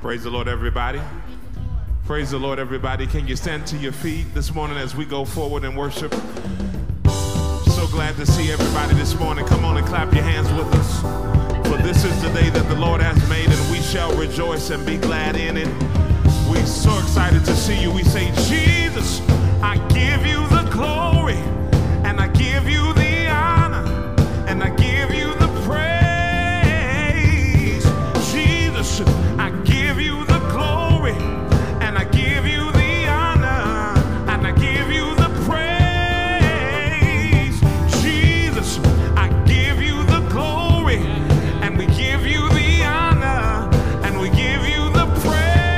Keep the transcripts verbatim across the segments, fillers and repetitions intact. Praise the Lord, everybody. Praise the Lord, everybody. Can you stand to your feet this morning as we go forward in worship? So glad to see everybody this morning. Come on and clap your hands with us. For this is the day that the Lord has made, and we shall rejoice and be glad in it. We're so excited to see you. We say, Jesus, I give you the glory, and I give you the honor, and I give you the praise. Jesus, I give you the glory, and I give you the honor, and I give you the praise. Jesus, I give you the glory, and we give you the honor, and we give you the praise.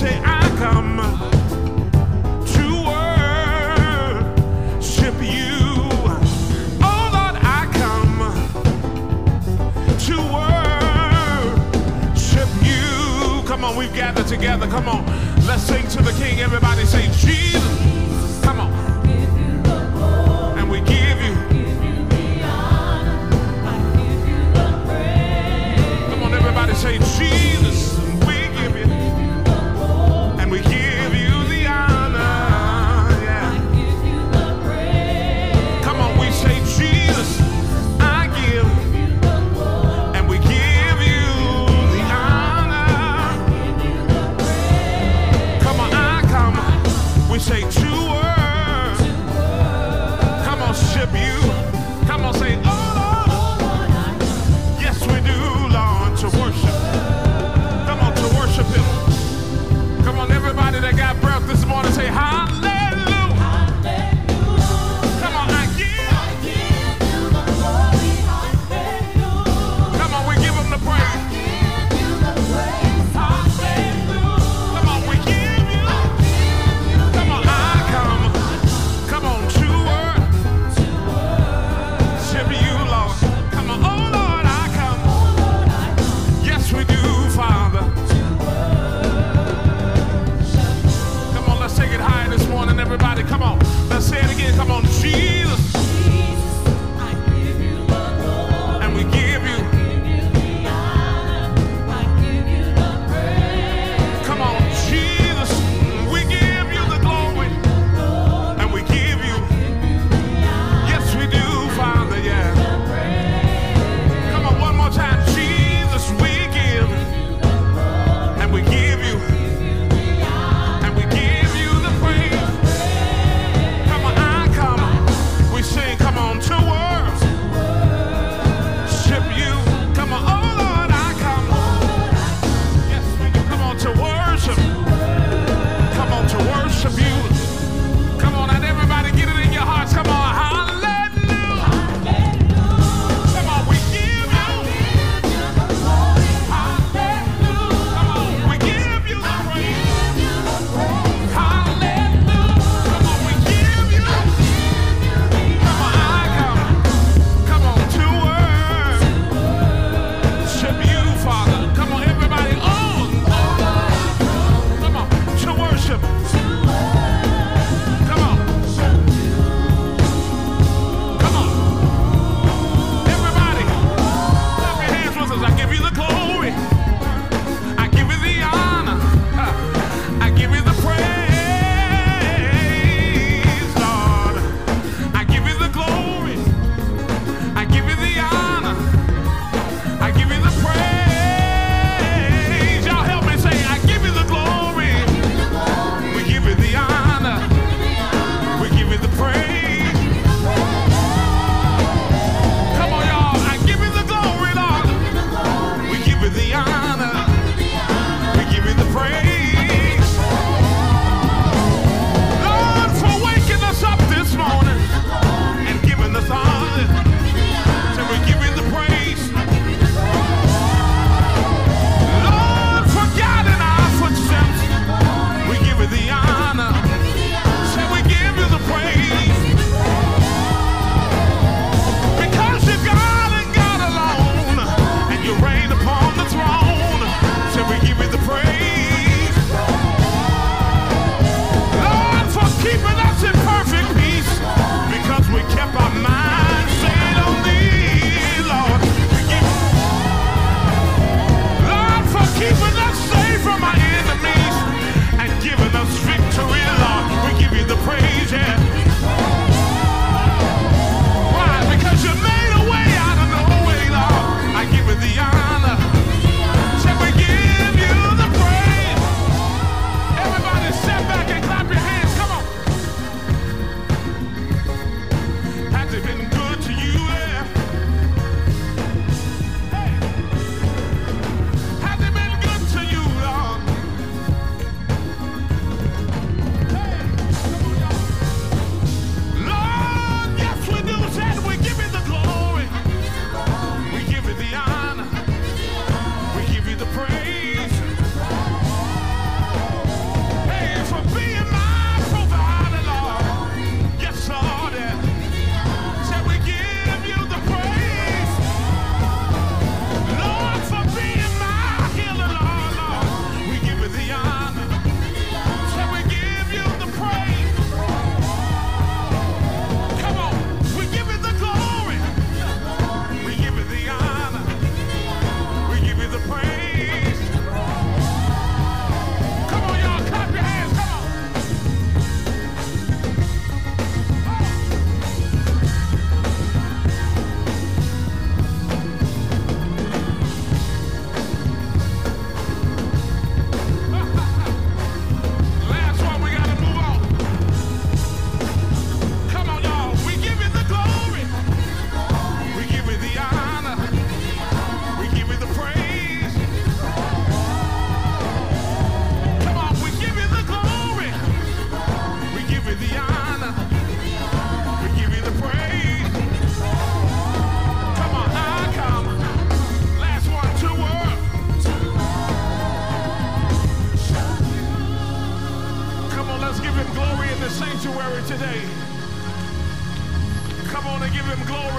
Say, I come to worship you. Oh Lord, I come to worship you. Come on, we've gathered together. Come on, let's sing to the King. Everybody say, Jesus. Come on. And we give you. Come on, everybody say, Jesus. We give you. And we give you the honor. Yeah. Come on, we say, Jesus. I give. And we give you the honor. Come on, I come. We say to work. Come on, ship you. Come on, say, oh Lord. Yes, we do, Lord, to worship.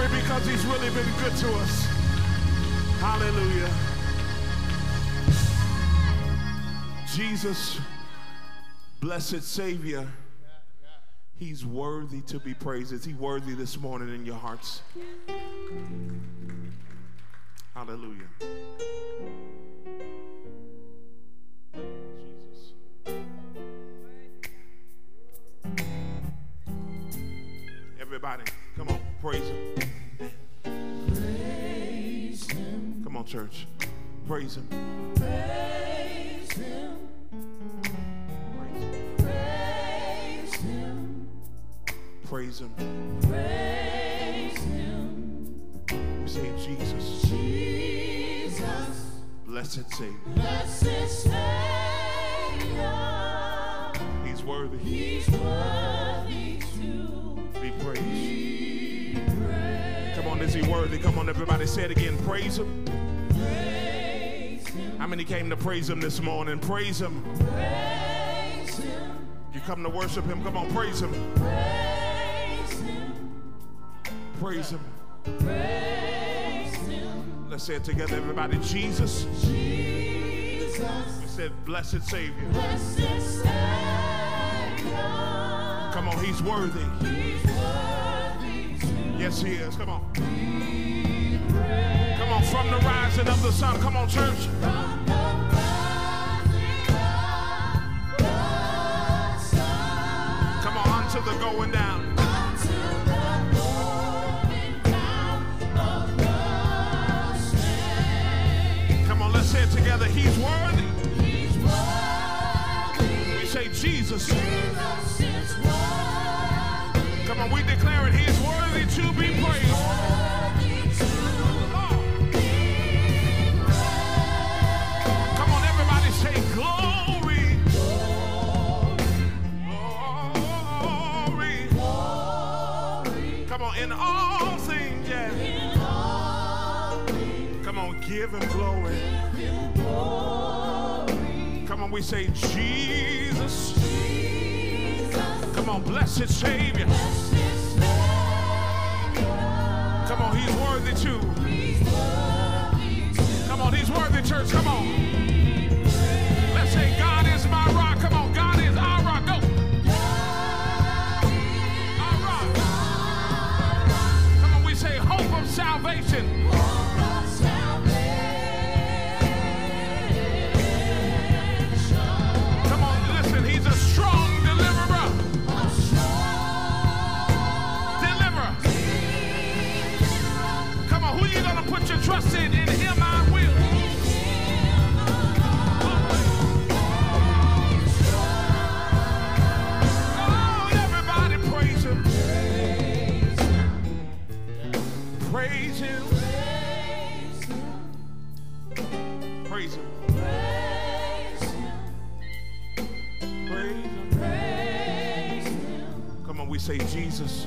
glory because he's really been good to us. Hallelujah. Jesus, blessed Savior, he's worthy to be praised. Is he worthy this morning in your hearts? Hallelujah. Everybody, come on, praise him. Praise him. Come on, church. Praise him. Praise him. Praise him. Praise him. Praise him. We say Jesus. Jesus. Blessed Savior. Blessed Savior. He's worthy. He's worthy too. Be praised. Be praised. Come on, is he worthy? Come on, everybody, say it again. Praise him. Praise him. How many came to praise him this morning? Praise him. Praise him. You come to worship him. Come on, praise him. Praise him. Praise him. Praise him. Let's say it together, everybody. Jesus. Jesus. We said, blessed Savior. Blessed Savior. Come on, he's worthy. He's worthy too. Yes, he is. Come on. Come on, from the rising of the sun. Come on, church. From the rising of the sun. Come on, unto the going down. Unto the going down of the same. Come on, let's say it together. He's worthy. He's worthy. We say Jesus. Jesus. Come on, we declare it. He is worthy to be praised. Oh. Come on, everybody say glory. Glory. Glory. Come on, in all things, yes. Come on, give him glory. Come on, we say Jesus. Come on, blessed Savior. Blessed Savior. Come on, he's worthy too. He's worthy too. Come on, he's worthy, church. Come on. Let's say, God is my rock. Come on, God is our rock. Go. Our rock. Come on, we say, hope of salvation. Hope of salvation. Come on, listen, he's a strong deliverer. Who you gonna put your trust in? In him I will. In him I will. Oh, everybody praise him. Praise him. Praise him. Praise him. Praise him. Praise him. Praise him. Praise him. Come on, we say Jesus.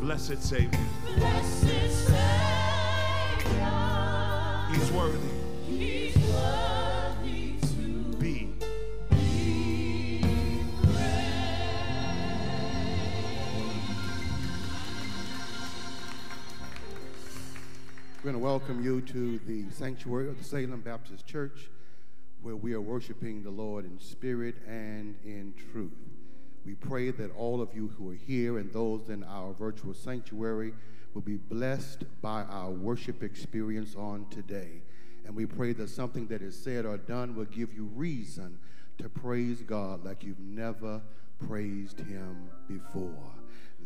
Blessed Savior. Blessed Savior. He's worthy. He's worthy to be, be praised. We're going to welcome you to the sanctuary of the Salem Baptist Church, where we are worshiping the Lord in spirit and in truth. We pray that all of you who are here and those in our virtual sanctuary will be blessed by our worship experience on today. And we pray that something that is said or done will give you reason to praise God like you've never praised him before.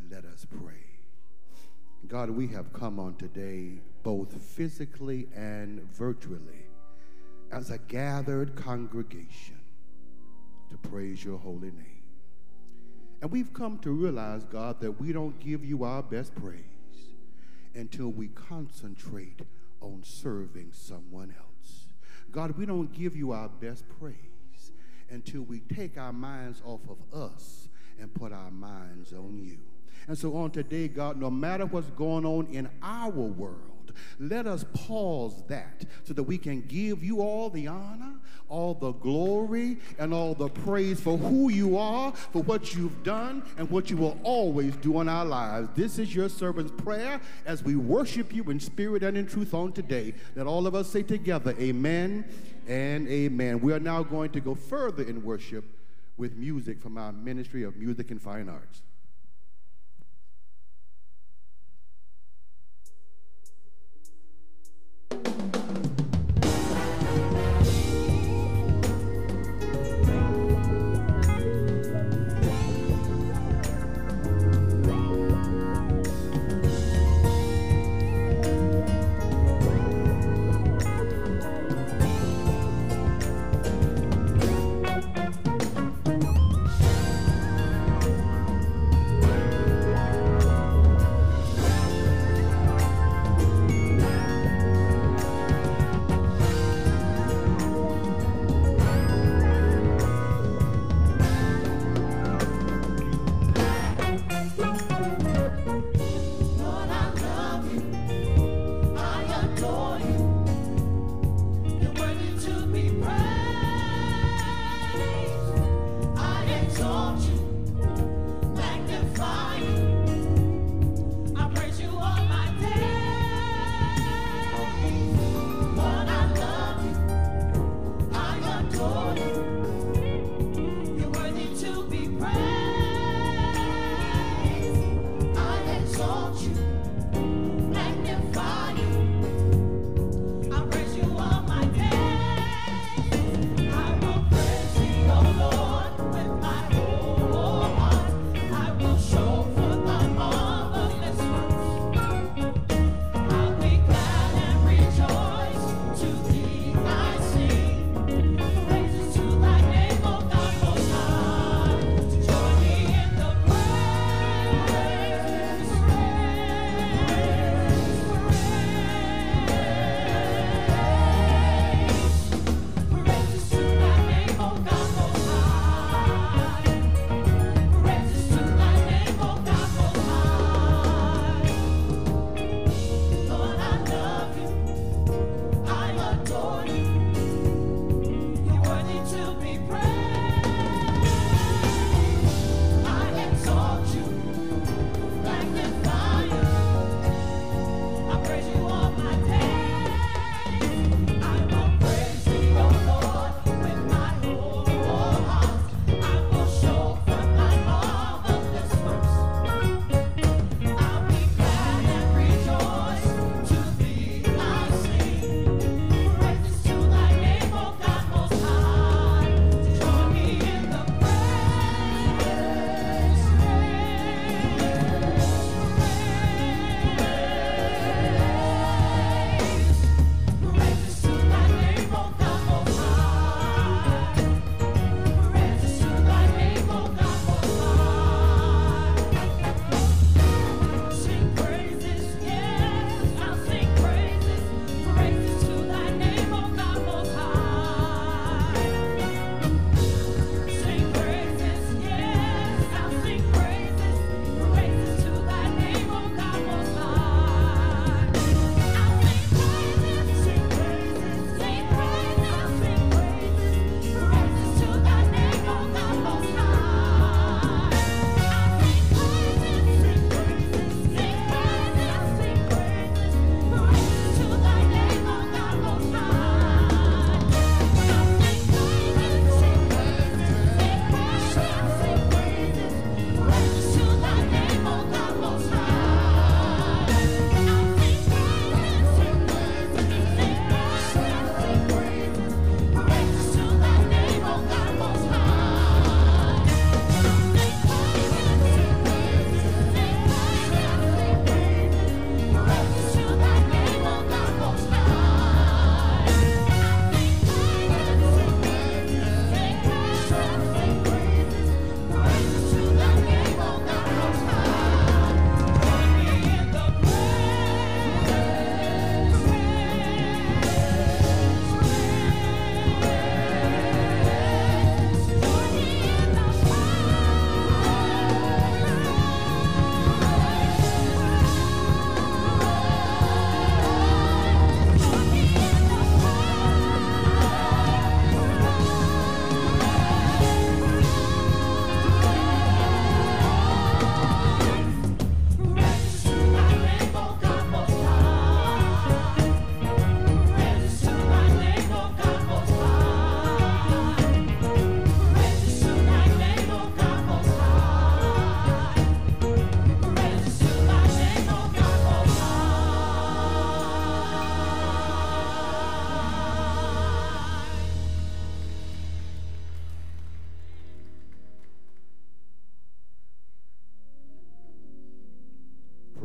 Let us pray. God, we have come on today both physically and virtually as a gathered congregation to praise your holy name. And we've come to realize, God, that we don't give you our best praise until we concentrate on serving someone else. God, we don't give you our best praise until we take our minds off of us and put our minds on you. And so on today, God, no matter what's going on in our world, let us pause that so that we can give you all the honor, all the glory and all the praise for who you are, for what you've done, and what you will always do in our lives. This is your servant's prayer as we worship you in spirit and in truth on today. Let all of us say together, amen and amen. We are now going to go further in worship with music from our Ministry of Music and Fine Arts.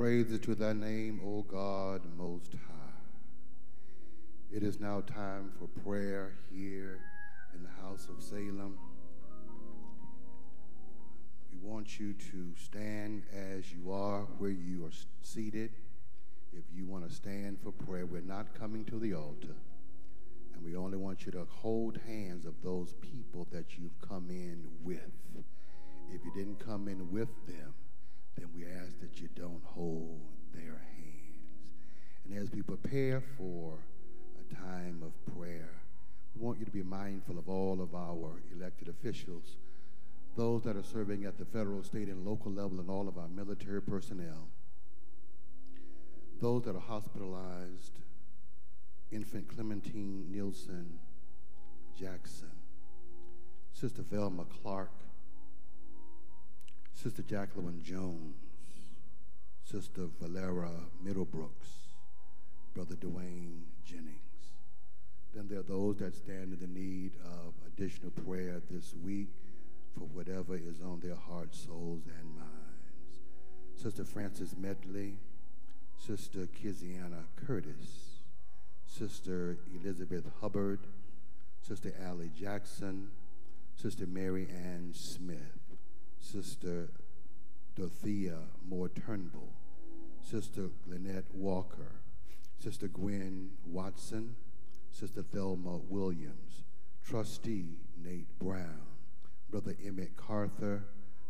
praises to thy name, O God most high. It is now time for prayer here in the house of Salem. We want you to stand as you are where you are seated. If you want to stand for prayer, we're not coming to the altar. And we only want you to hold hands of those people that you've come in with. If you didn't come in with them, then we ask that you don't hold their hands. And as we prepare for a time of prayer, we want you to be mindful of all of our elected officials, those that are serving at the federal, state, and local level, and all of our military personnel, those that are hospitalized, Infant Clementine Nielsen Jackson, Sister Velma Clark, Sister Jacqueline Jones, Sister Valera Middlebrooks, Brother Dwayne Jennings. Then there are those that stand in the need of additional prayer this week for whatever is on their hearts, souls, and minds. Sister Frances Medley, Sister Kiziana Curtis, Sister Elizabeth Hubbard, Sister Allie Jackson, Sister Mary Ann Smith, Sister Dorthea Moore Turnbull, Sister Lynette Walker, Sister Gwen Watson, Sister Thelma Williams, Trustee Nate Brown, Brother Emmett Carther,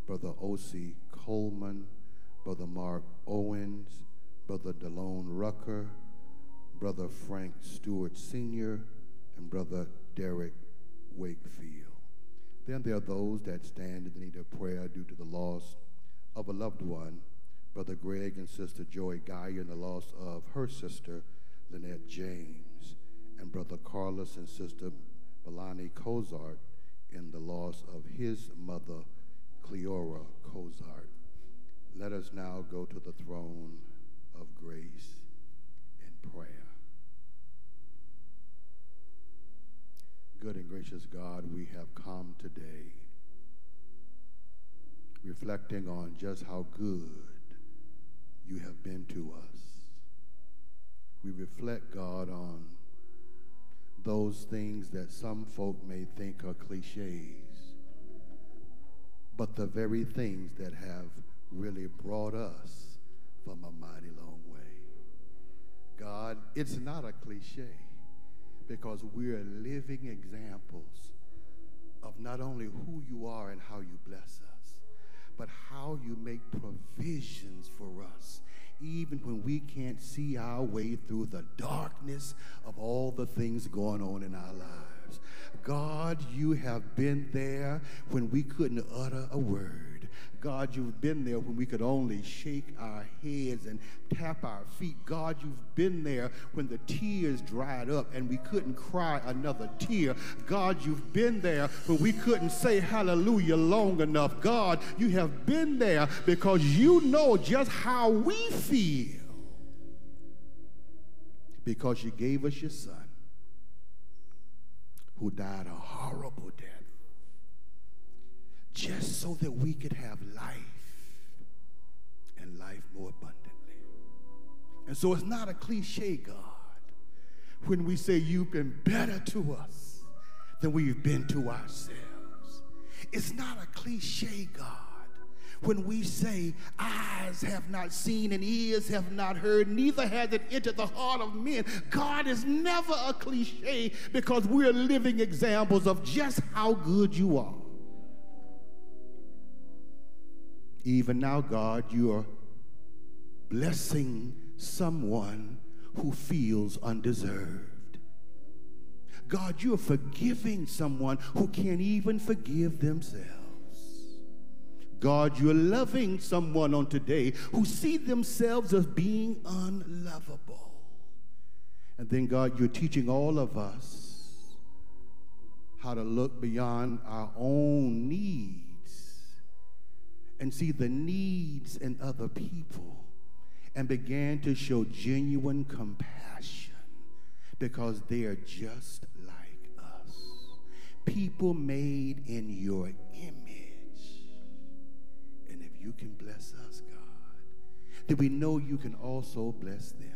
Brother O C Coleman, Brother Mark Owens, Brother Delone Rucker, Brother Frank Stewart Senior, and Brother Derek Wakefield. Then there are those that stand in the need of prayer due to the loss of a loved one, Brother Greg and Sister Joy Guy, and the loss of her sister, Lynette James, and Brother Carlos and Sister Belani Cozart, in the loss of his mother, Cleora Cozart. Let us now go to the throne of grace in prayer. Good and gracious God, we have come today reflecting on just how good you have been to us. We reflect, God, on those things that some folk may think are cliches, but the very things that have really brought us from a mighty long way. God, it's not a cliche, because we are living examples of not only who you are and how you bless us, but how you make provisions for us, even when we can't see our way through the darkness of all the things going on in our lives. God, you have been there when we couldn't utter a word. God, you've been there when we could only shake our heads and tap our feet. God, you've been there when the tears dried up and we couldn't cry another tear. God, you've been there when we couldn't say hallelujah long enough. God, you have been there because you know just how we feel, because you gave us your son who died a horrible death, just so that we could have life, and life more abundantly. And so it's not a cliche, God, when we say you've been better to us than we've been to ourselves. It's not a cliche, God, when we say eyes have not seen and ears have not heard, neither has it entered the heart of men. God is never a cliche, because we're living examples of just how good you are. Even now, God, you are blessing someone who feels undeserved. God, you are forgiving someone who can't even forgive themselves. God, you are loving someone on today who see themselves as being unlovable. And then, God, you're teaching all of us how to look beyond our own needs and see the needs in other people, and began to show genuine compassion, because they are just like us, people made in your image. And if you can bless us, God, that we know you can also bless them.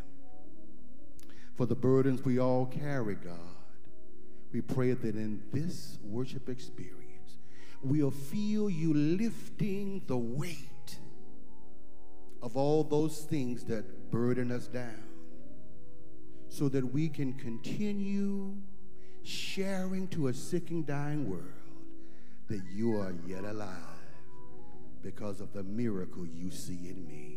For the burdens we all carry, God, we pray that in this worship experience, we'll feel you lifting the weight of all those things that burden us down, so that we can continue sharing to a sick and dying world that you are yet alive because of the miracle you see in me.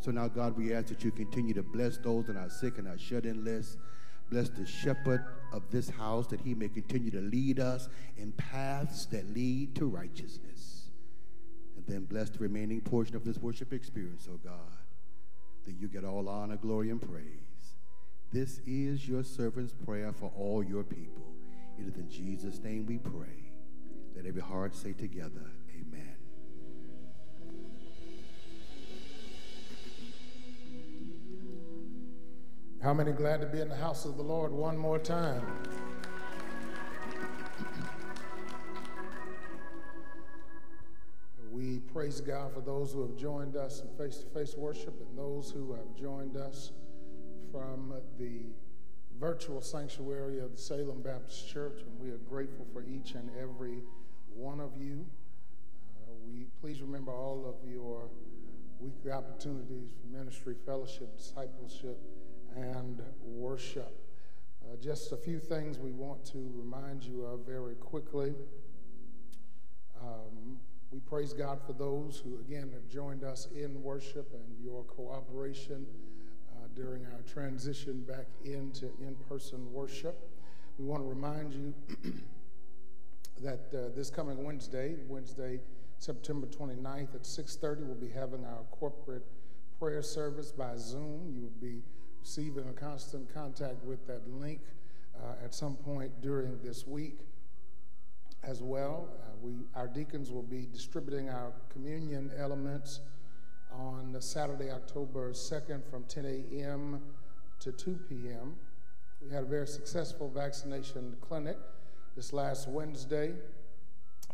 So now, God, we ask that you continue to bless those in our sick and our shut-in list. Bless the shepherd of this house, that he may continue to lead us in paths that lead to righteousness. And then bless the remaining portion of this worship experience, oh God, that you get all honor, glory, and praise. This is your servant's prayer for all your people. It is in Jesus' name we pray. Let every heart say together, amen. How many glad to be in the house of the Lord one more time? We praise God for those who have joined us in face-to-face worship and those who have joined us from the virtual sanctuary of the Salem Baptist Church, and we are grateful for each and every one of you. Uh, we please remember all of your weekly opportunities for ministry, fellowship, discipleship, and worship. Uh, just a few things we want to remind you of very quickly. Um, we praise God for those who, again, have joined us in worship and your cooperation during our transition back into in-person worship. We want to remind you that uh, this coming Wednesday, Wednesday, September twenty-ninth at six thirty, we'll be having our corporate prayer service by Zoom. You will be receiving a constant contact with that link uh, at some point during this week as well. Uh, we, our deacons will be distributing our communion elements on Saturday, October second from ten a m to two p m We had a very successful vaccination clinic this last Wednesday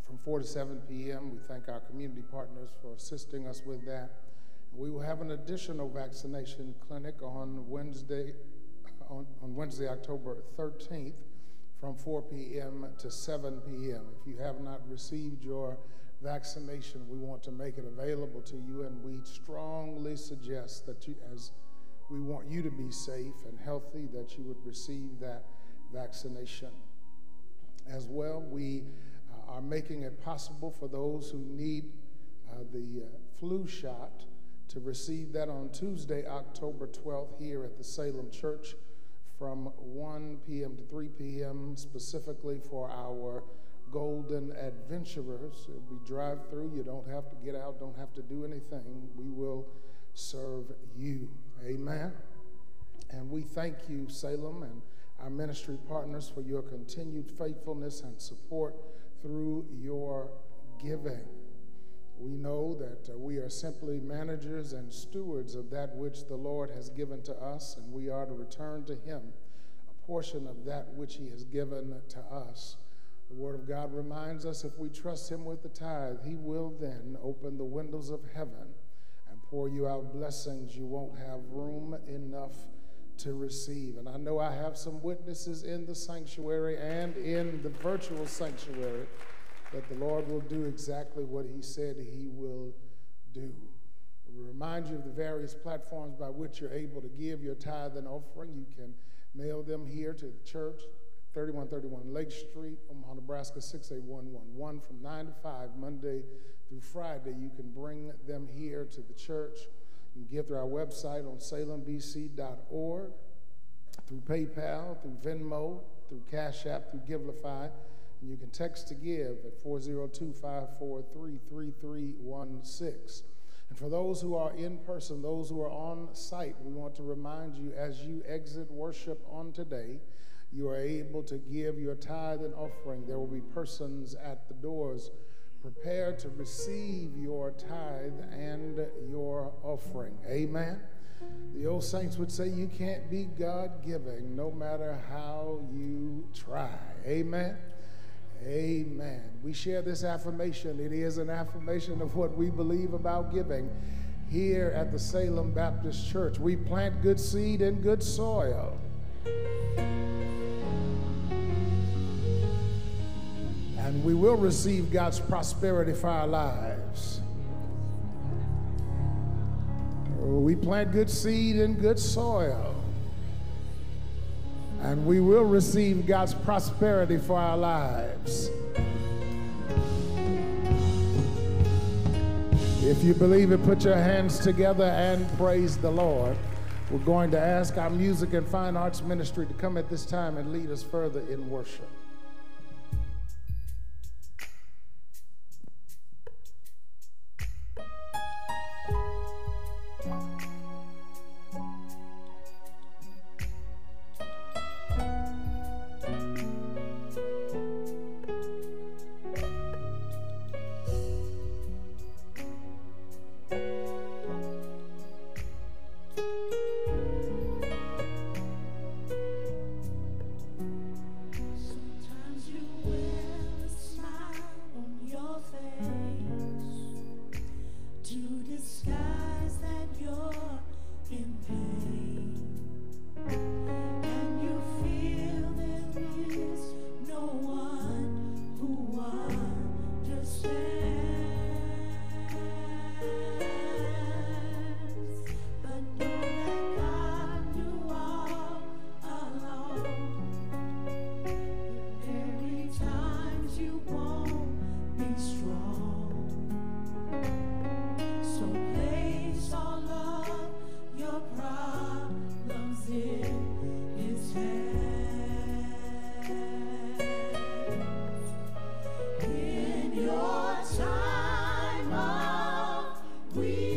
from four to seven p m We thank our community partners for assisting us with that. We will have an additional vaccination clinic on Wednesday, on, on Wednesday, October thirteenth from four p m to seven p m If you have not received your vaccination, we want to make it available to you, and we strongly suggest that you, as we want you to be safe and healthy, that you would receive that vaccination. As well, we uh, are making it possible for those who need uh, the uh, flu shot to receive that on Tuesday, October twelfth, here at the Salem Church from one p m to three p m, specifically for our Golden Adventurers. It'll be drive-through. You don't have to get out, don't have to do anything. We will serve you. Amen. And we thank you, Salem, and our ministry partners for your continued faithfulness and support through your giving. We know that uh, we are simply managers and stewards of that which the Lord has given to us, and we are to return to him a portion of that which he has given to us. The Word of God reminds us, if we trust him with the tithe, he will then open the windows of heaven and pour you out blessings you won't have room enough to receive. And I know I have some witnesses in the sanctuary and in the virtual sanctuary that the Lord will do exactly what he said he will do. We remind you of the various platforms by which you're able to give your tithe and offering. You can mail them here to the church, thirty-one thirty-one Lake Street, Omaha, Nebraska, six eight one one one, from nine to five, Monday through Friday. You can bring them here to the church. You can give through our website on salem b c dot org, through PayPal, through Venmo, through Cash App, through Givelify, and you can text to give at four zero two, five four three, three three one six. And for those who are in person, those who are on site, we want to remind you, as you exit worship on today, you are able to give your tithe and offering. There will be persons at the doors prepared to receive your tithe and your offering. Amen. The old saints would say you can't be God-giving no matter how you try. Amen. Amen. We share this affirmation. It is an affirmation of what we believe about giving. here at the Salem Baptist Church. We plant good seed in good soil. And we will receive God's prosperity for our lives. We plant good seed in good soil. And we will receive God's prosperity for our lives. If you believe it, put your hands together and praise the Lord. We're going to ask our music and fine arts ministry to come at this time and lead us further in worship. Grace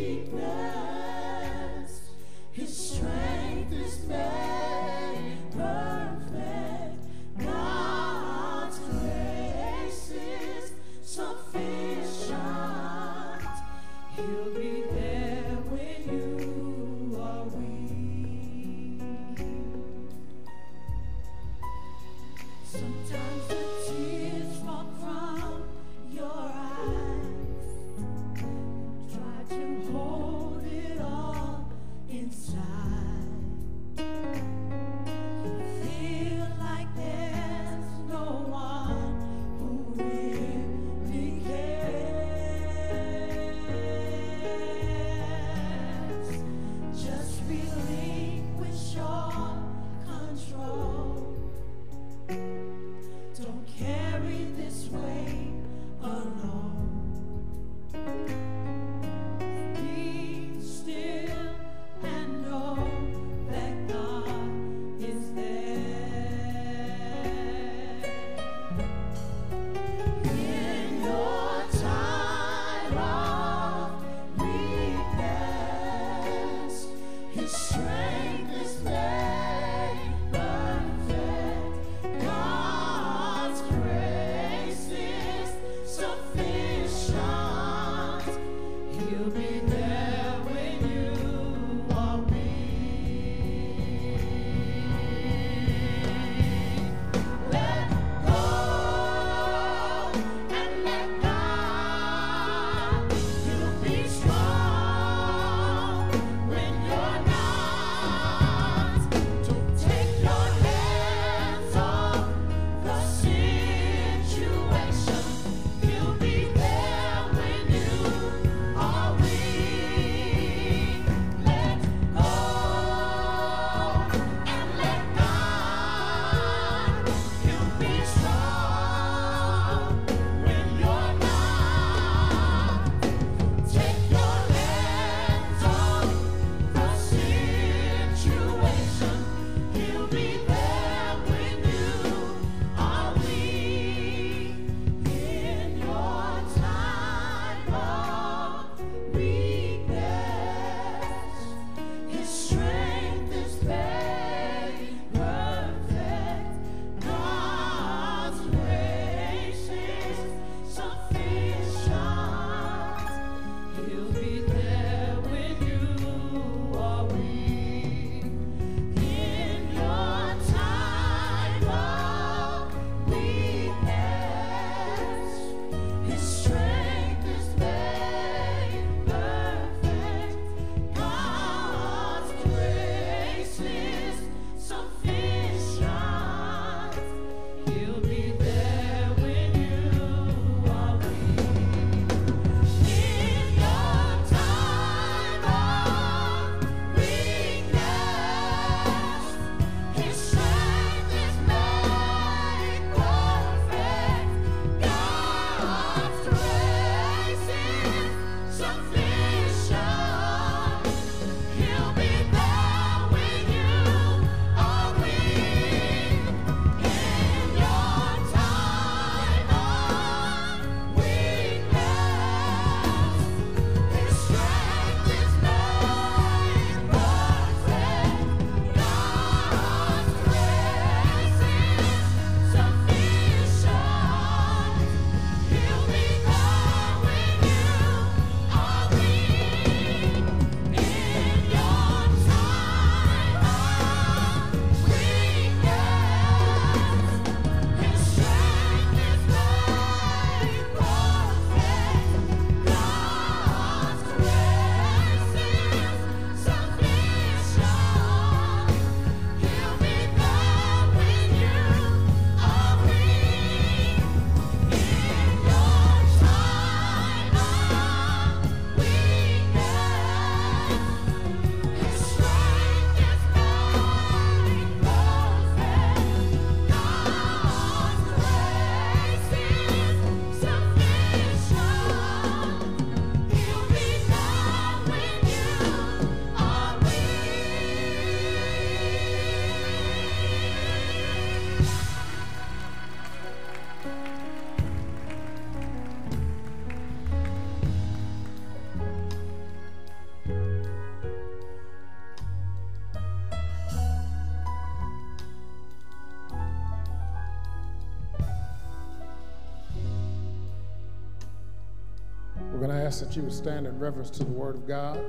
going to ask that you would stand in reverence to the Word of God.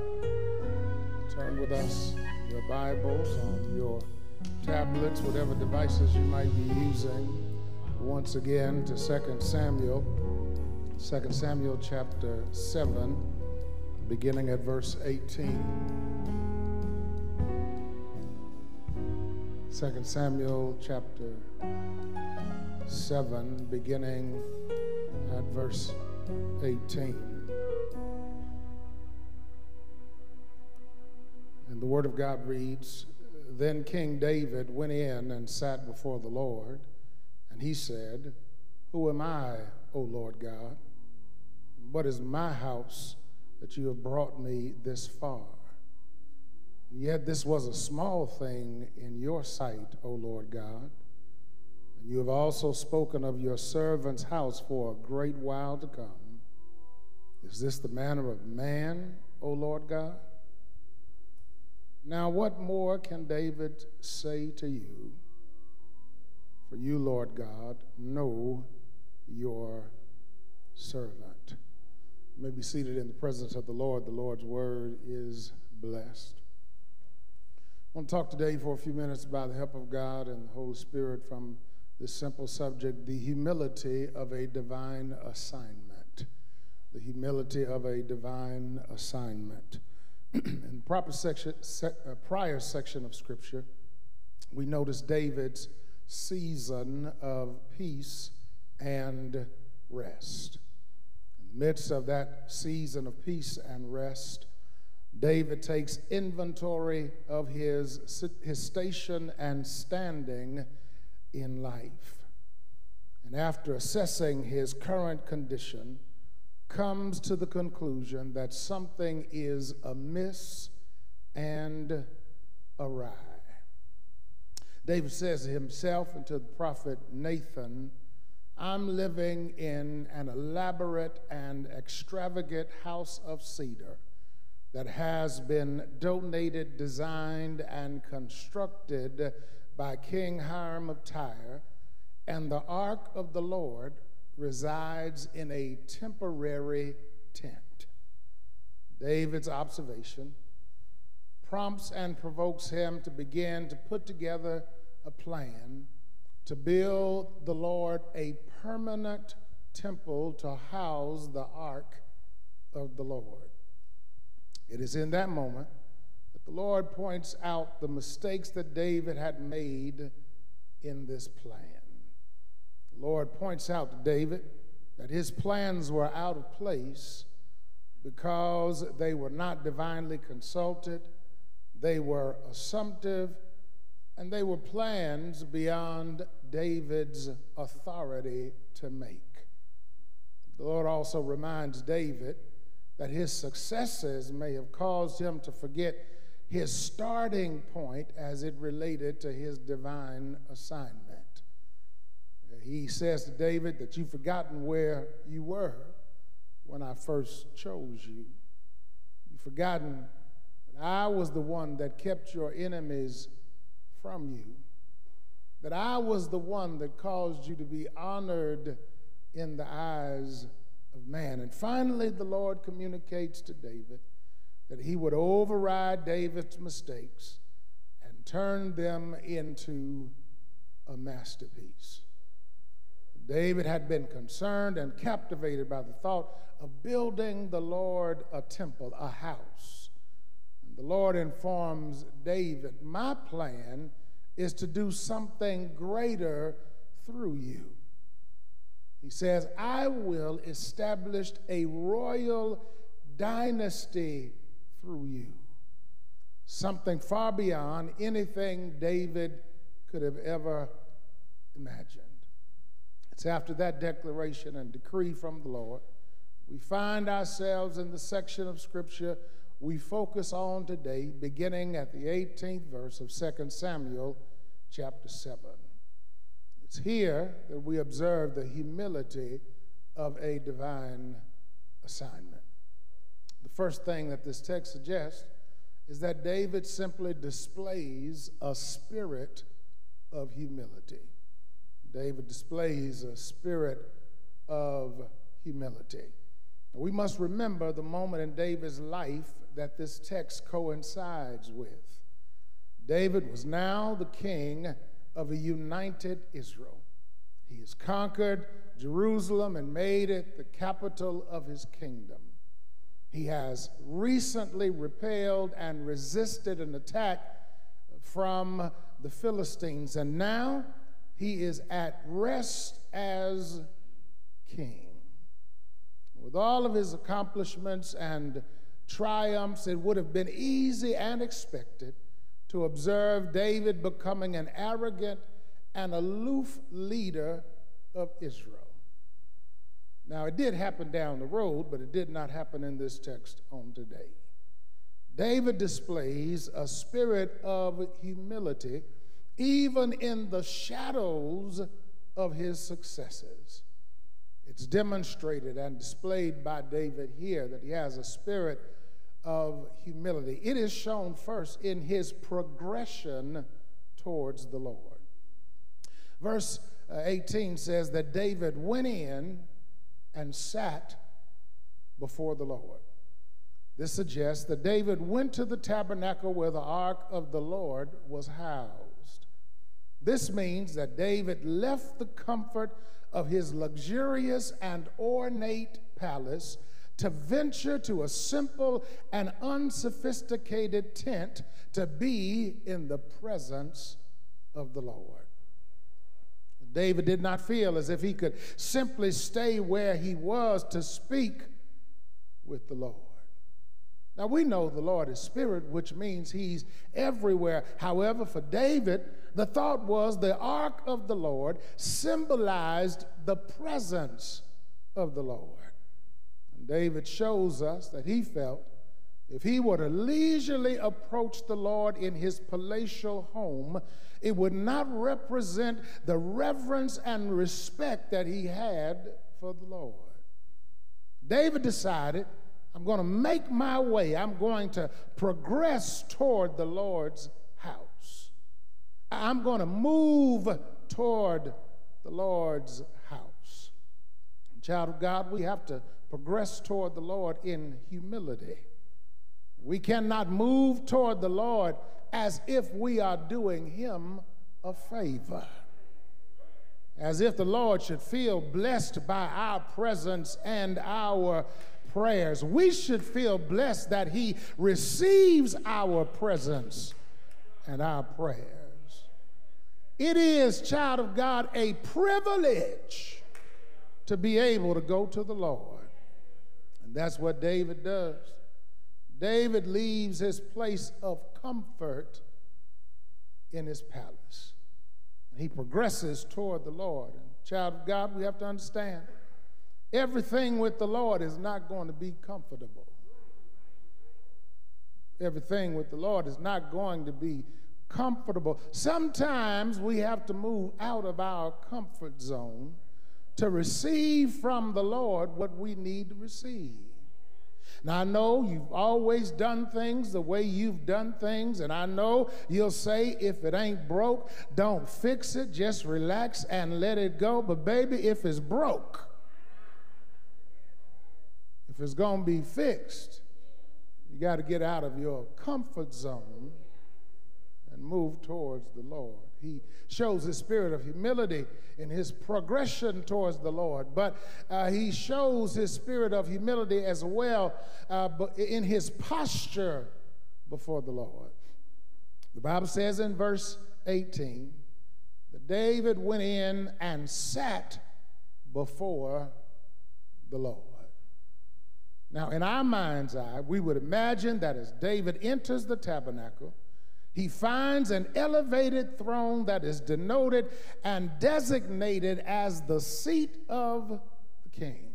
Turn with us your Bibles on your tablets, whatever devices you might be using. Once again, to Second Samuel, Second Samuel chapter seven, beginning at verse eighteen. Second Samuel chapter seven, beginning at verse eighteen. And the Word of God reads, "Then King David went in and sat before the Lord, and he said, 'Who am I, O Lord God? What is my house that you have brought me this far? Yet this was a small thing in your sight, O Lord God. And you have also spoken of your servant's house for a great while to come. Is this the manner of man, O Lord God? Now what more can David say to you? For you, Lord God, know your servant.'" You may be seated in the presence of the Lord. The Lord's word is blessed. I want to talk today for a few minutes by the help of God and the Holy Spirit from this simple subject, the humility of a divine assignment. The humility of a divine assignment. In the proper section, prior section of Scripture, we notice David's season of peace and rest. In the midst of that season of peace and rest, David takes inventory of his, his station and standing in life. And after assessing his current condition, comes to the conclusion that something is amiss and awry. David says to himself and to the prophet Nathan, "I'm living in an elaborate and extravagant house of cedar that has been donated, designed, and constructed by King Hiram of Tyre, and the ark of the Lord resides in a temporary tent." David's observation prompts and provokes him to begin to put together a plan to build the Lord a permanent temple to house the ark of the Lord. It is in that moment that the Lord points out the mistakes that David had made in this plan. Lord points out to David that his plans were out of place because they were not divinely consulted, they were assumptive, and they were plans beyond David's authority to make. The Lord also reminds David that his successes may have caused him to forget his starting point as it related to his divine assignment. He says to David that you've forgotten where you were when I first chose you. You've forgotten that I was the one that kept your enemies from you, that I was the one that caused you to be honored in the eyes of man. And finally, the Lord communicates to David that he would override David's mistakes and turn them into a masterpiece. David had been concerned and captivated by the thought of building the Lord a temple, a house. And the Lord informs David, "My plan is to do something greater through you." He says, "I will establish a royal dynasty through you," something far beyond anything David could have ever imagined. It's after that declaration and decree from the Lord, we find ourselves in the section of Scripture we focus on today, beginning at the eighteenth verse of Second Samuel chapter seven. It's here that we observe the humility of a divine assignment. The first thing that this text suggests is that David simply displays a spirit of humility. David displays a spirit of humility. We must remember the moment in David's life that this text coincides with. David was now the king of a united Israel. He has conquered Jerusalem and made it the capital of his kingdom. He has recently repelled and resisted an attack from the Philistines, and now he is at rest as king. With all of his accomplishments and triumphs, it would have been easy and expected to observe David becoming an arrogant and aloof leader of Israel. Now, it did happen down the road, but it did not happen in this text on today. David displays a spirit of humility even in the shadows of his successes. It's demonstrated and displayed by David here that he has a spirit of humility. It is shown first in his progression towards the Lord. Verse eighteen says that David went in and sat before the Lord. This suggests that David went to the tabernacle where the ark of the Lord was housed. This means that David left the comfort of his luxurious and ornate palace to venture to a simple and unsophisticated tent to be in the presence of the Lord. David did not feel as if he could simply stay where he was to speak with the Lord. Now, we know the Lord is spirit, which means he's everywhere. However, for David, the thought was the ark of the Lord symbolized the presence of the Lord. And David shows us that he felt if he were to leisurely approach the Lord in his palatial home, it would not represent the reverence and respect that he had for the Lord. David decided, I'm going to make my way. I'm going to progress toward the Lord's house. I'm going to move toward the Lord's house. Child of God, we have to progress toward the Lord in humility. We cannot move toward the Lord as if we are doing him a favor, as if the Lord should feel blessed by our presence and our prayers. We should feel blessed that he receives our presence and our prayers. It is, child of God, a privilege to be able to go to the Lord. And that's what David does. David leaves his place of comfort in his palace. He progresses toward the Lord. And child of God, we have to understand, everything with the Lord is not going to be comfortable. Everything with the Lord is not going to be comfortable. Sometimes we have to move out of our comfort zone to receive from the Lord what we need to receive. Now, I know you've always done things the way you've done things, and I know you'll say, if it ain't broke, don't fix it, just relax and let it go. But baby, if it's broke, if it's going to be fixed, you got to get out of your comfort zone and move towards the Lord. He shows his spirit of humility in his progression towards the Lord, but uh, he shows his spirit of humility as well uh, in his posture before the Lord. The Bible says in verse eighteen that David went in and sat before the Lord. Now, in our mind's eye, we would imagine that as David enters the tabernacle, he finds an elevated throne that is denoted and designated as the seat of the king.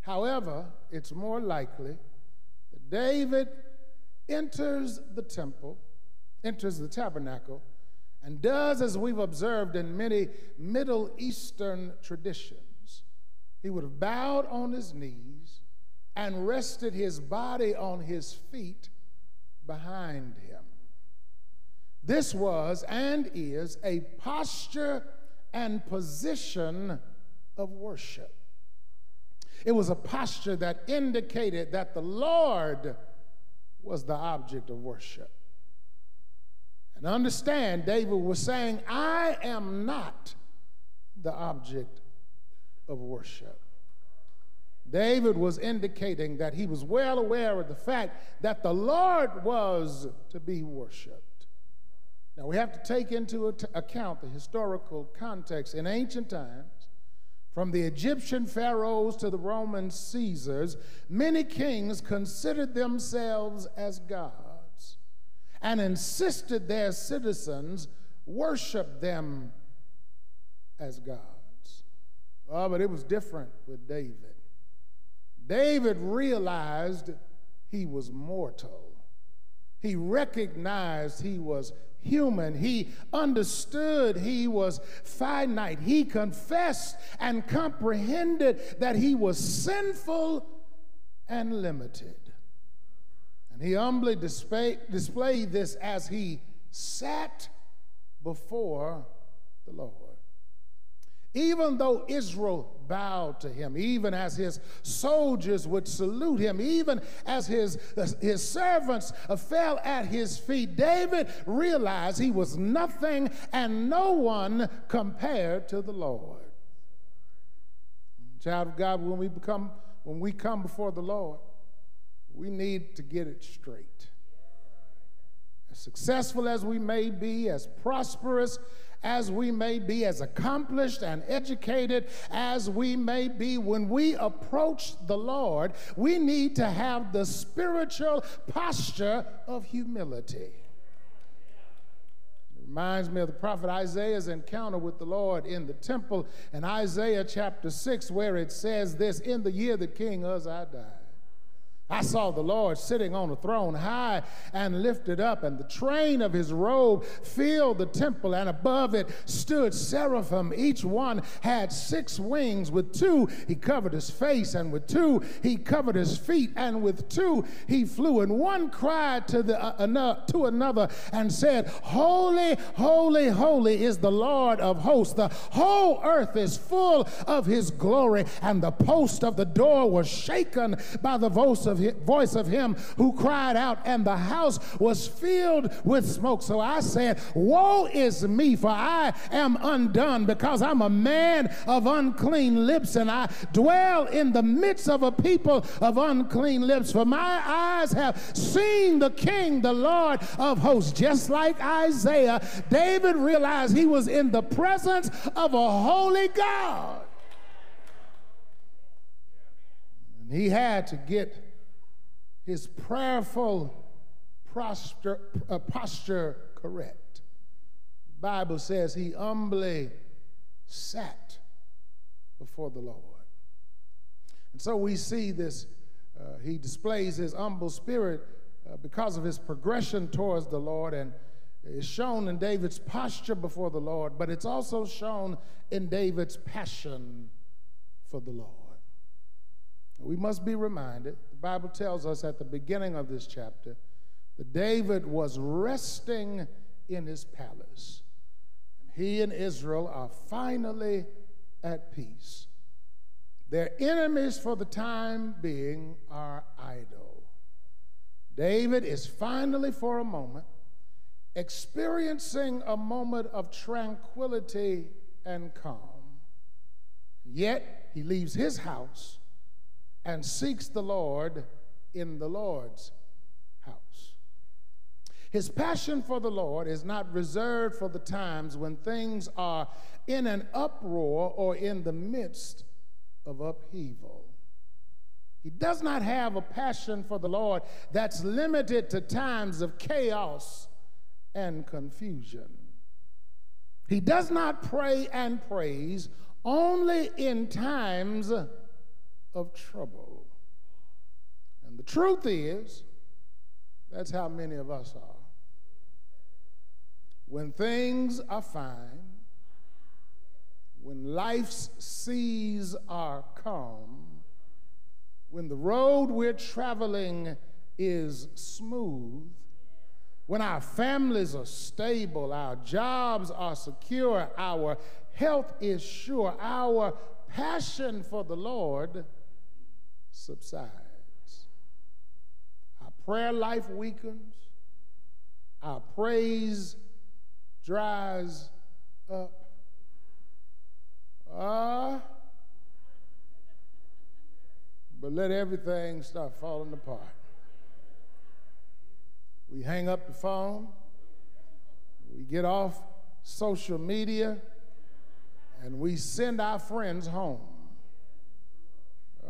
However, it's more likely that David enters the temple, enters the tabernacle, and does as we've observed in many Middle Eastern traditions. He would have bowed on his knees and rested his body on his feet behind him. This was and is a posture and position of worship. It was a posture that indicated that the Lord was the object of worship. And understand, David was saying, I am not the object of worship. David was indicating that he was well aware of the fact that the Lord was to be worshiped. Now, we have to take into account the historical context. In ancient times, from the Egyptian pharaohs to the Roman Caesars, many kings considered themselves as gods and insisted their citizens worship them as gods. Oh, but it was different with David. David realized he was mortal. He recognized he was human. He understood he was finite. He confessed and comprehended that he was sinful and limited. And he humbly display, displayed this as he sat before the Lord. Even though Israel bowed to him, even as his soldiers would salute him, even as his, his servants fell at his feet, David realized he was nothing and no one compared to the Lord. Child of God, when we become, when we come before the Lord, we need to get it straight. As successful as we may be, as prosperous as we may be, as accomplished and educated as we may be, when we approach the Lord, we need to have the spiritual posture of humility. It reminds me of the prophet Isaiah's encounter with the Lord in the temple in Isaiah chapter six, where it says this, "In the year that King Uzziah died, I saw the Lord sitting on a throne high and lifted up, and the train of his robe filled the temple, and above it stood seraphim. Each one had six wings. With two he covered his face, and with two he covered his feet, and with two he flew. And one cried to, the, uh, to another and said, Holy, holy, holy is the Lord of hosts. The whole earth is full of his glory. And the post of the door was shaken by the voice of voice of him who cried out, and the house was filled with smoke. So I said, Woe is me, for I am undone, because I'm a man of unclean lips, and I dwell in the midst of a people of unclean lips, for my eyes have seen the King, the Lord of hosts." Just like Isaiah, David realized he was in the presence of a holy God. And he had to get his prayerful posture, uh, posture correct. The Bible says he humbly sat before the Lord. And so we see this, uh, he displays his humble spirit uh, because of his progression towards the Lord, and it's shown in David's posture before the Lord, but it's also shown in David's passion for the Lord. We must be reminded, the Bible tells us at the beginning of this chapter, that David was resting in his palace. And he and Israel are finally at peace. Their enemies for the time being are idle. David is finally, for a moment, experiencing a moment of tranquility and calm. Yet, he leaves his house and seeks the Lord in the Lord's house. His passion for the Lord is not reserved for the times when things are in an uproar or in the midst of upheaval. He does not have a passion for the Lord that's limited to times of chaos and confusion. He does not pray and praise only in times of trouble. And the truth is, that's how many of us are. When things are fine, when life's seas are calm, when the road we're traveling is smooth, when our families are stable, our jobs are secure, our health is sure, our passion for the Lord subsides. Our prayer life weakens. Our praise dries up. Ah, uh, but let everything start falling apart. We hang up the phone. We get off social media, and we send our friends home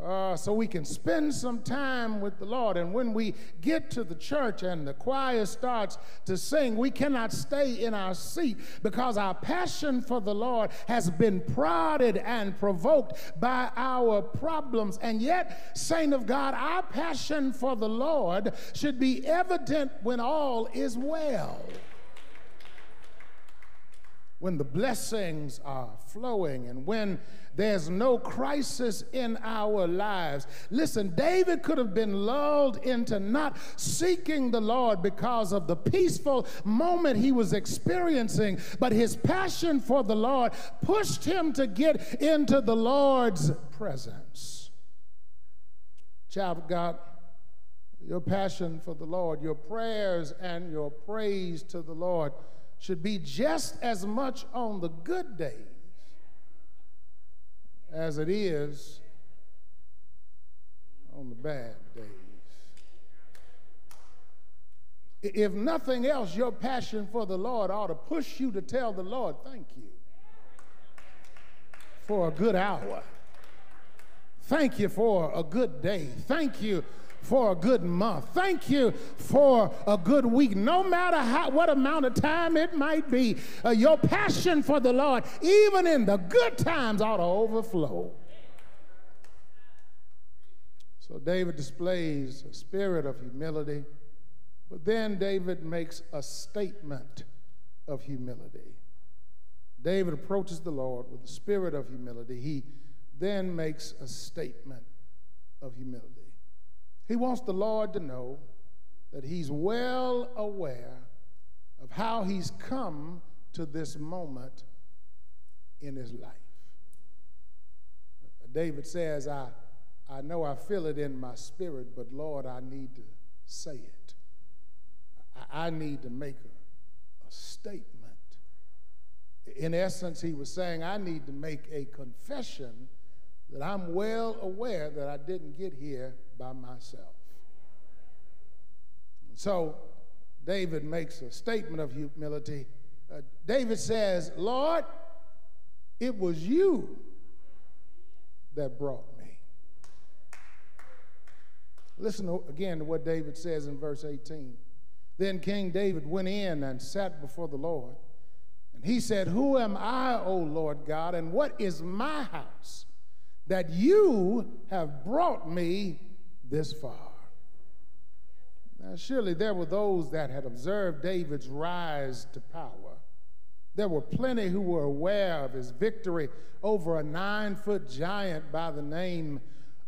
uh, so we can spend some time with the Lord. And when we get to the church and the choir starts to sing, we cannot stay in our seat because our passion for the Lord has been prodded and provoked by our problems. And yet, saint of God, our passion for the Lord should be evident when all is well, when the blessings are flowing, and when there's no crisis in our lives. Listen, David could have been lulled into not seeking the Lord because of the peaceful moment he was experiencing, but his passion for the Lord pushed him to get into the Lord's presence. Child of God, your passion for the Lord, your prayers and your praise to the Lord should be just as much on the good days as it is on the bad days. If nothing else, your passion for the Lord ought to push you to tell the Lord, thank you for a good hour. Thank you for a good day. Thank you for a good month. Thank you for a good week. No matter how, what amount of time it might be, uh, your passion for the Lord, even in the good times, ought to overflow. So David displays a spirit of humility, but then David makes a statement of humility. David approaches the Lord with the spirit of humility. He then makes a statement of humility. He wants the Lord to know that he's well aware of how he's come to this moment in his life. David says, I, I know I feel it in my spirit, but Lord, I need to say it. I, I need to make a, a statement. In essence, he was saying, I need to make a confession that I'm well aware that I didn't get here by myself. So David makes a statement of humility. Uh, David says, Lord, it was you that brought me. Listen to, again to what David says in verse eighteen. Then King David went in and sat before the Lord. And he said, who am I, O Lord God, and what is my house that you have brought me this far? Now, surely there were those that had observed David's rise to power. There were plenty who were aware of his victory over a nine-foot giant by the name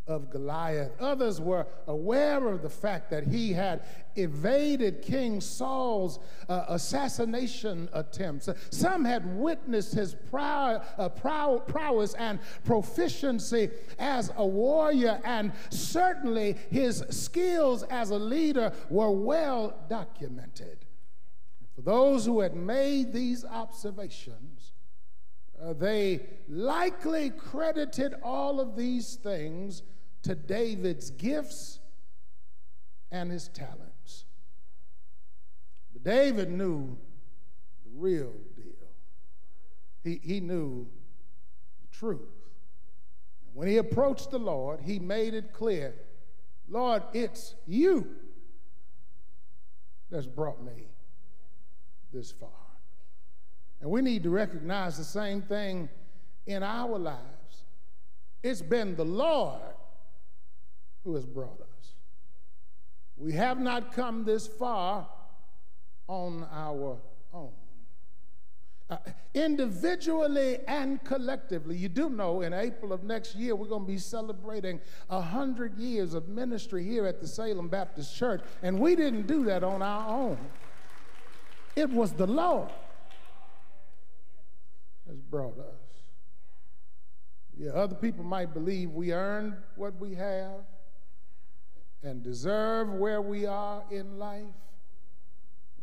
of Goliath. Others were aware of the fact that he had evaded King Saul's uh, assassination attempts. Some had witnessed his prow uh, prow prowess and proficiency as a warrior, and certainly his skills as a leader were well documented. For those who had made these observations, uh, they likely credited all of these things to David's gifts and his talents. But David knew the real deal. He, he knew the truth. And when he approached the Lord, he made it clear, Lord, it's you that's brought me this far. And we need to recognize the same thing in our lives. It's been the Lord who has brought us. We have not come this far on our own. Uh, individually and collectively, you do know in April of next year, we're going to be celebrating one hundred years of ministry here at the Salem Baptist Church, and we didn't do that on our own. It was the Lord that's brought us. Yeah, other people might believe we earned what we have. and deserve where we are in life.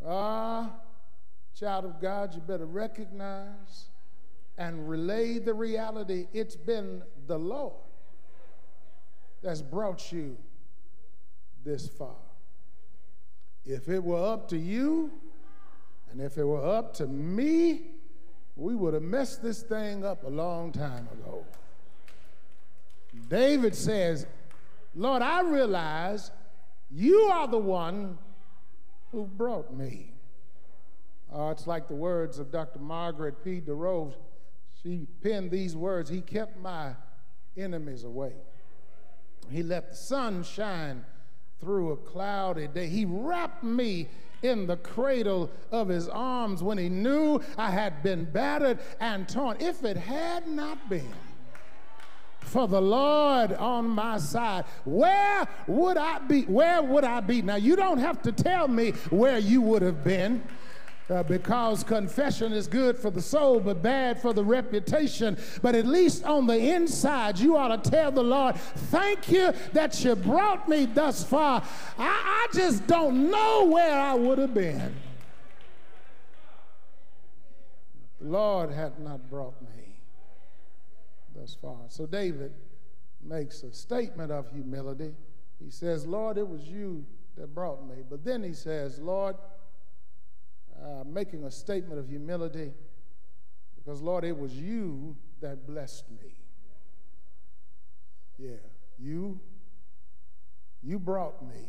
Ah, child of God, you better recognize and relay the reality. It's been the Lord that's brought you this far. If it were up to you, and if it were up to me, we would have messed this thing up a long time ago. David says, Lord, I realize you are the one who brought me. Uh, it's like the words of Doctor Margaret P. DeRose. She penned these words: he kept my enemies away. He let the sun shine through a cloudy day. He wrapped me in the cradle of his arms when he knew I had been battered and torn. If it had not been for the Lord on my side, where would I be? Where would I be? Now, you don't have to tell me where you would have been, uh, because confession is good for the soul but bad for the reputation. But at least on the inside, you ought to tell the Lord, thank you that you brought me thus far. I, I just don't know where I would have been. The Lord had not brought me thus far. So David makes a statement of humility. He says, Lord, it was you that brought me. But then he says, Lord, uh, making a statement of humility, because, Lord, it was you that blessed me. Yeah, you, you brought me,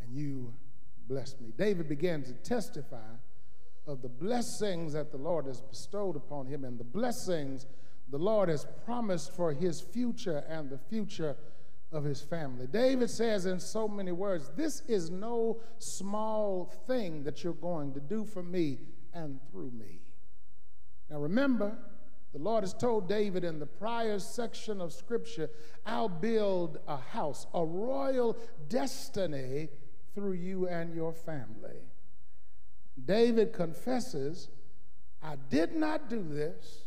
and you blessed me. David began to testify of the blessings that the Lord has bestowed upon him and the blessings the Lord has promised for his future and the future of his family. David says in so many words, this is no small thing that you're going to do for me and through me. Now remember, the Lord has told David in the prior section of Scripture, I'll build a house, a royal destiny through you and your family. David confesses, I did not do this,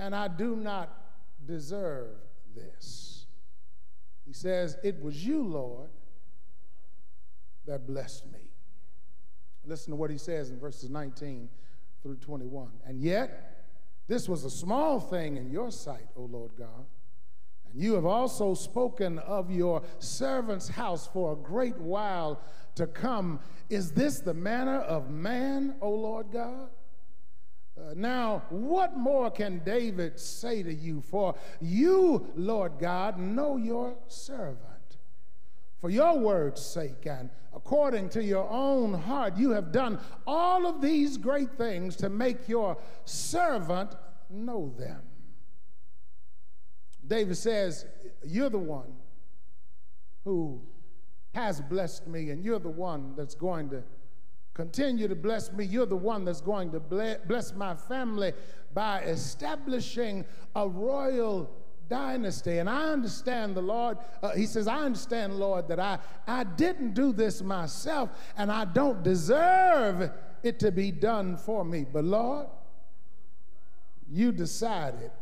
and I do not deserve this. He says, it was you, Lord, that blessed me. Listen to what he says in verses nineteen through twenty-one. And yet, this was a small thing in your sight, O Lord God. And you have also spoken of your servant's house for a great while to come. Is this the manner of man, O Lord God? Uh, now, what more can David say to you? For you, Lord God, know your servant. For your word's sake and according to your own heart, you have done all of these great things to make your servant know them. David says, you're the one who has blessed me, and you're the one that's going to continue to bless me. You're the one that's going to bless my family by establishing a royal dynasty. And I understand the Lord. Uh, he says, I understand, Lord, that I, I didn't do this myself, and I don't deserve it to be done for me. But Lord, you decided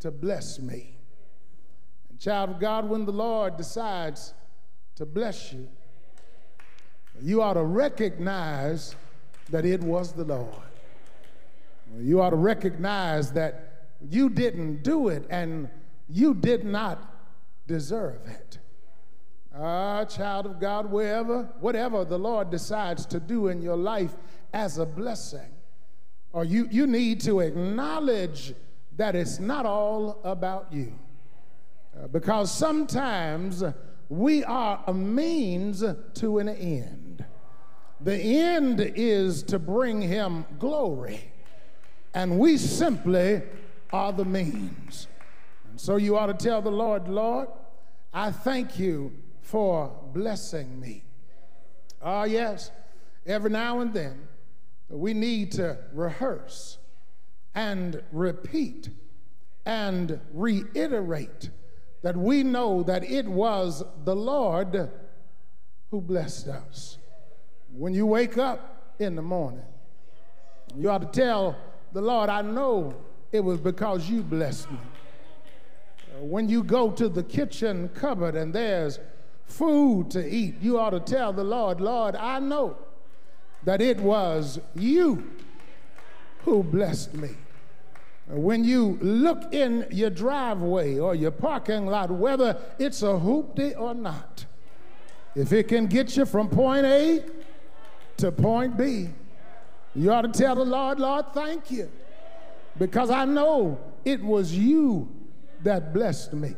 to bless me. And child of God, when the Lord decides to bless you, you ought to recognize that it was the Lord. You ought to recognize that you didn't do it and you did not deserve it. Ah, child of God, wherever, whatever the Lord decides to do in your life as a blessing, or you, you need to acknowledge that it's not all about you. Uh, because sometimes we are a means to an end. The end is to bring him glory, and we simply are the means. And so you ought to tell the Lord, Lord, I thank you for blessing me. Ah, yes, every now and then we need to rehearse and repeat and reiterate that we know that it was the Lord who blessed us. When you wake up in the morning, you ought to tell the Lord, I know it was because you blessed me. when you go to the kitchen cupboard and there's food to eat, you ought to tell the Lord, Lord, I know that it was you who blessed me. When you look in your driveway or your parking lot, whether it's a hoopty or not, if it can get you from point A to point B, you ought to tell the Lord, Lord, thank you, because I know it was you that blessed me.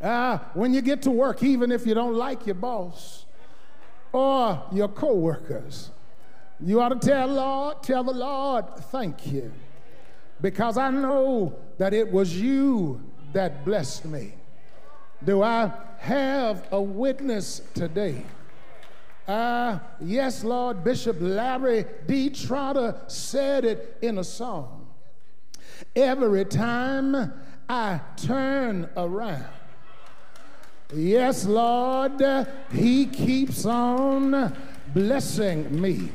Uh, when you get to work, even if you don't like your boss or your co-workers, you ought to tell, Lord, tell the Lord, thank you, because I know that it was you that blessed me. Do I have a witness today? Uh, yes, Lord, Bishop Larry D. Trotter said it in a song. Every time I turn around, yes, Lord, he keeps on blessing me.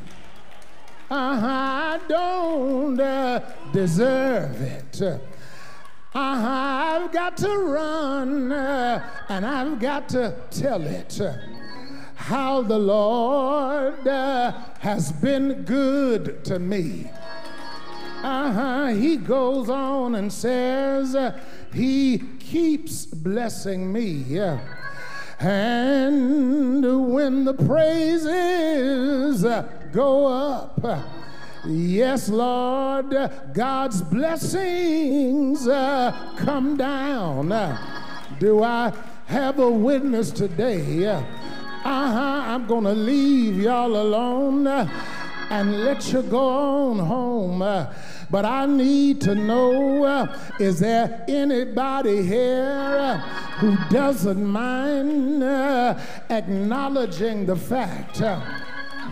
Uh-huh, I don't uh, deserve it. Uh-huh, I've got to run, uh, and I've got to tell it, uh, how the Lord uh, has been good to me. Uh-huh, he goes on and says, uh, he keeps blessing me. Uh, and when the praises uh, go up, yes, Lord, God's blessings uh, come down. Do I have a witness today? Uh-huh, I'm gonna leave y'all alone and let you go on home. But I need to know, uh, is there anybody here uh, who doesn't mind uh, acknowledging the fact uh,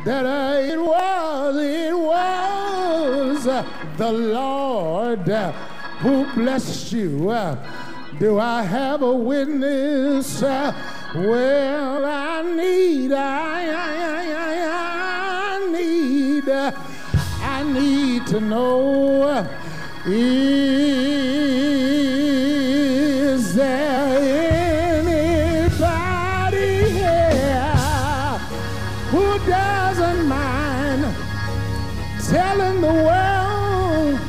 that uh, it was, it was uh, the Lord uh, who blessed you? Uh, do I have a witness? Uh, well, I need, I, I, I, I need, uh, I need to know, uh, is there anybody here who doesn't mind telling the world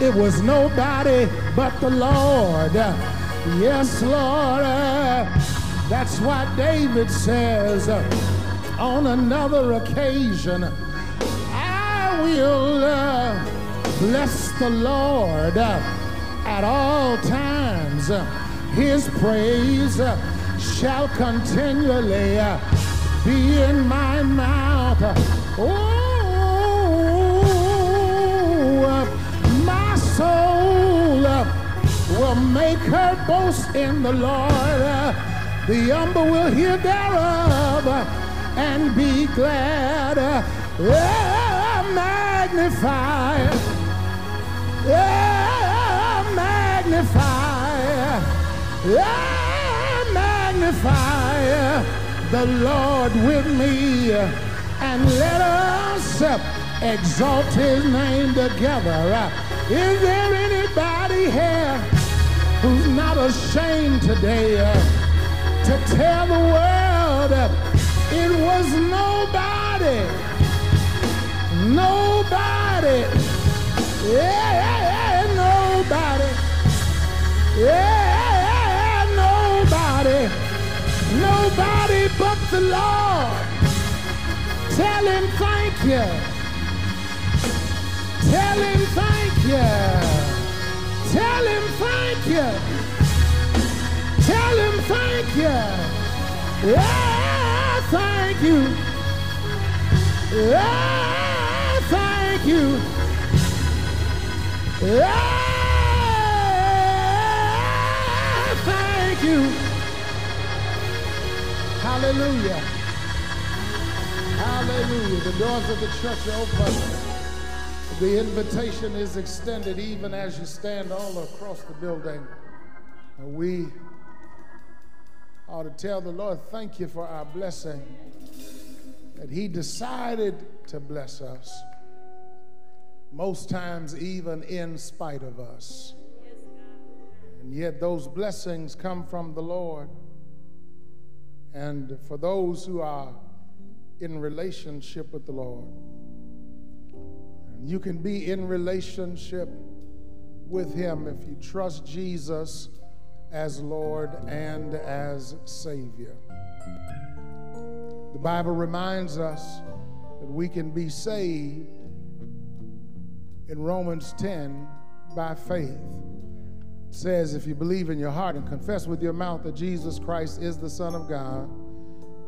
it was nobody but the Lord? Yes, Lord, uh, that's why David says uh, on another occasion, will uh, bless the Lord uh, at all times. Uh, his praise uh, shall continually uh, be in my mouth. Oh, uh, my soul uh, will make her boast in the Lord. Uh, the humble will hear thereof uh, and be glad. Uh, yeah. Magnify, yeah, magnify, yeah, magnify the Lord with me, and let us exalt his name together. Is there anybody here who's not ashamed today to tell the world it was nobody? Nobody, yeah, nobody, yeah, nobody, nobody but the Lord. Tell him thank you. Tell him thank you. Tell him thank you. Tell him thank you. Yeah, thank you. Yeah. Thank you. Oh, thank you. Hallelujah. Hallelujah. The doors of the church are open. The invitation is extended even as you stand all across the building. And we ought to tell the Lord, thank you for our blessing, that he decided to bless us. Most times, even in spite of us. and yet those blessings come from the Lord. And for those who are in relationship with the Lord, you can be in relationship with Him if you trust Jesus as Lord and as Savior. The Bible reminds us that we can be saved in Romans ten by faith. It says, if you believe in your heart and confess with your mouth that Jesus Christ is the Son of God,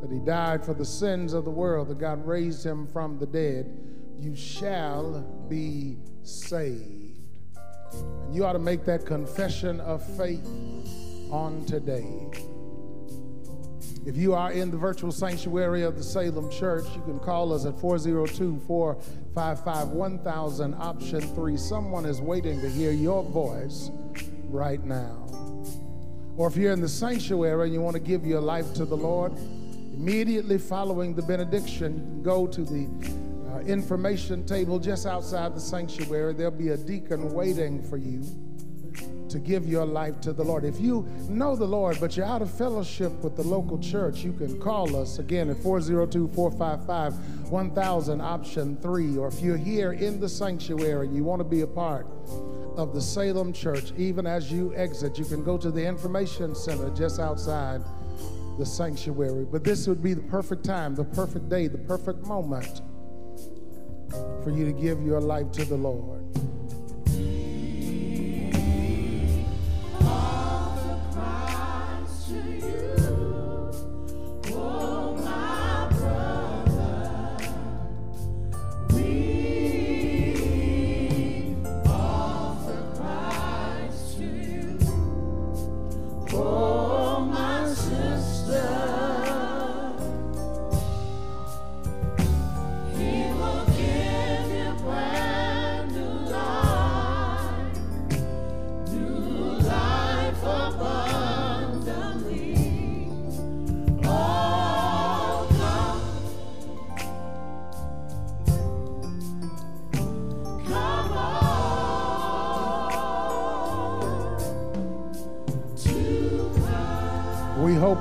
that He died for the sins of the world, that God raised Him from the dead, you shall be saved. And you ought to make that confession of faith on today. If you are in the virtual sanctuary of the Salem Church, you can call us at four oh two, four five five, one thousand, option three. Someone is waiting to hear your voice right now. Or if you're in the sanctuary and you want to give your life to the Lord, immediately following the benediction, you can go to the uh, information table just outside the sanctuary. There'll be a deacon waiting for you to give your life to the Lord. If you know the Lord, but you're out of fellowship with the local church, you can call us again at four oh two, four five five, one thousand, option three. Or if you're here in the sanctuary and you want to be a part of the Salem Church, even as you exit, you can go to the information center just outside the sanctuary. But this would be the perfect time, the perfect day, the perfect moment for you to give your life to the Lord.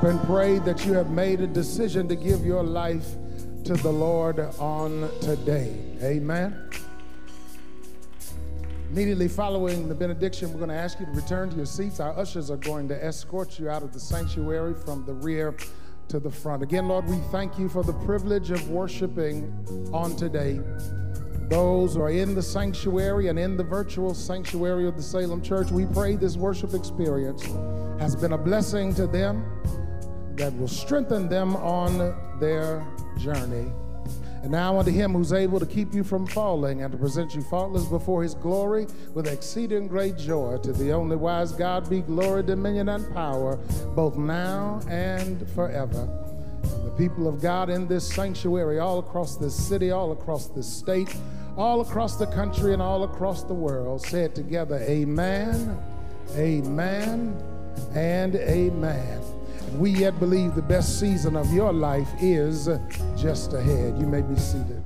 And pray that you have made a decision to give your life to the Lord on today. Amen. Immediately following the benediction, we're going to ask you to return to your seats. Our ushers are going to escort you out of the sanctuary from the rear to the front. Again, Lord, we thank you for the privilege of worshiping on today. Those who are in the sanctuary and in the virtual sanctuary of the Salem Church, we pray this worship experience has been a blessing to them, that will strengthen them on their journey. And now unto Him who's able to keep you from falling and to present you faultless before His glory with exceeding great joy, to the only wise God be glory, dominion, and power, both now and forever. And the people of God in this sanctuary, all across this city, all across this state, all across the country, and all across the world, say it together, amen, amen, and amen. We yet believe the best season of your life is just ahead. You may be seated.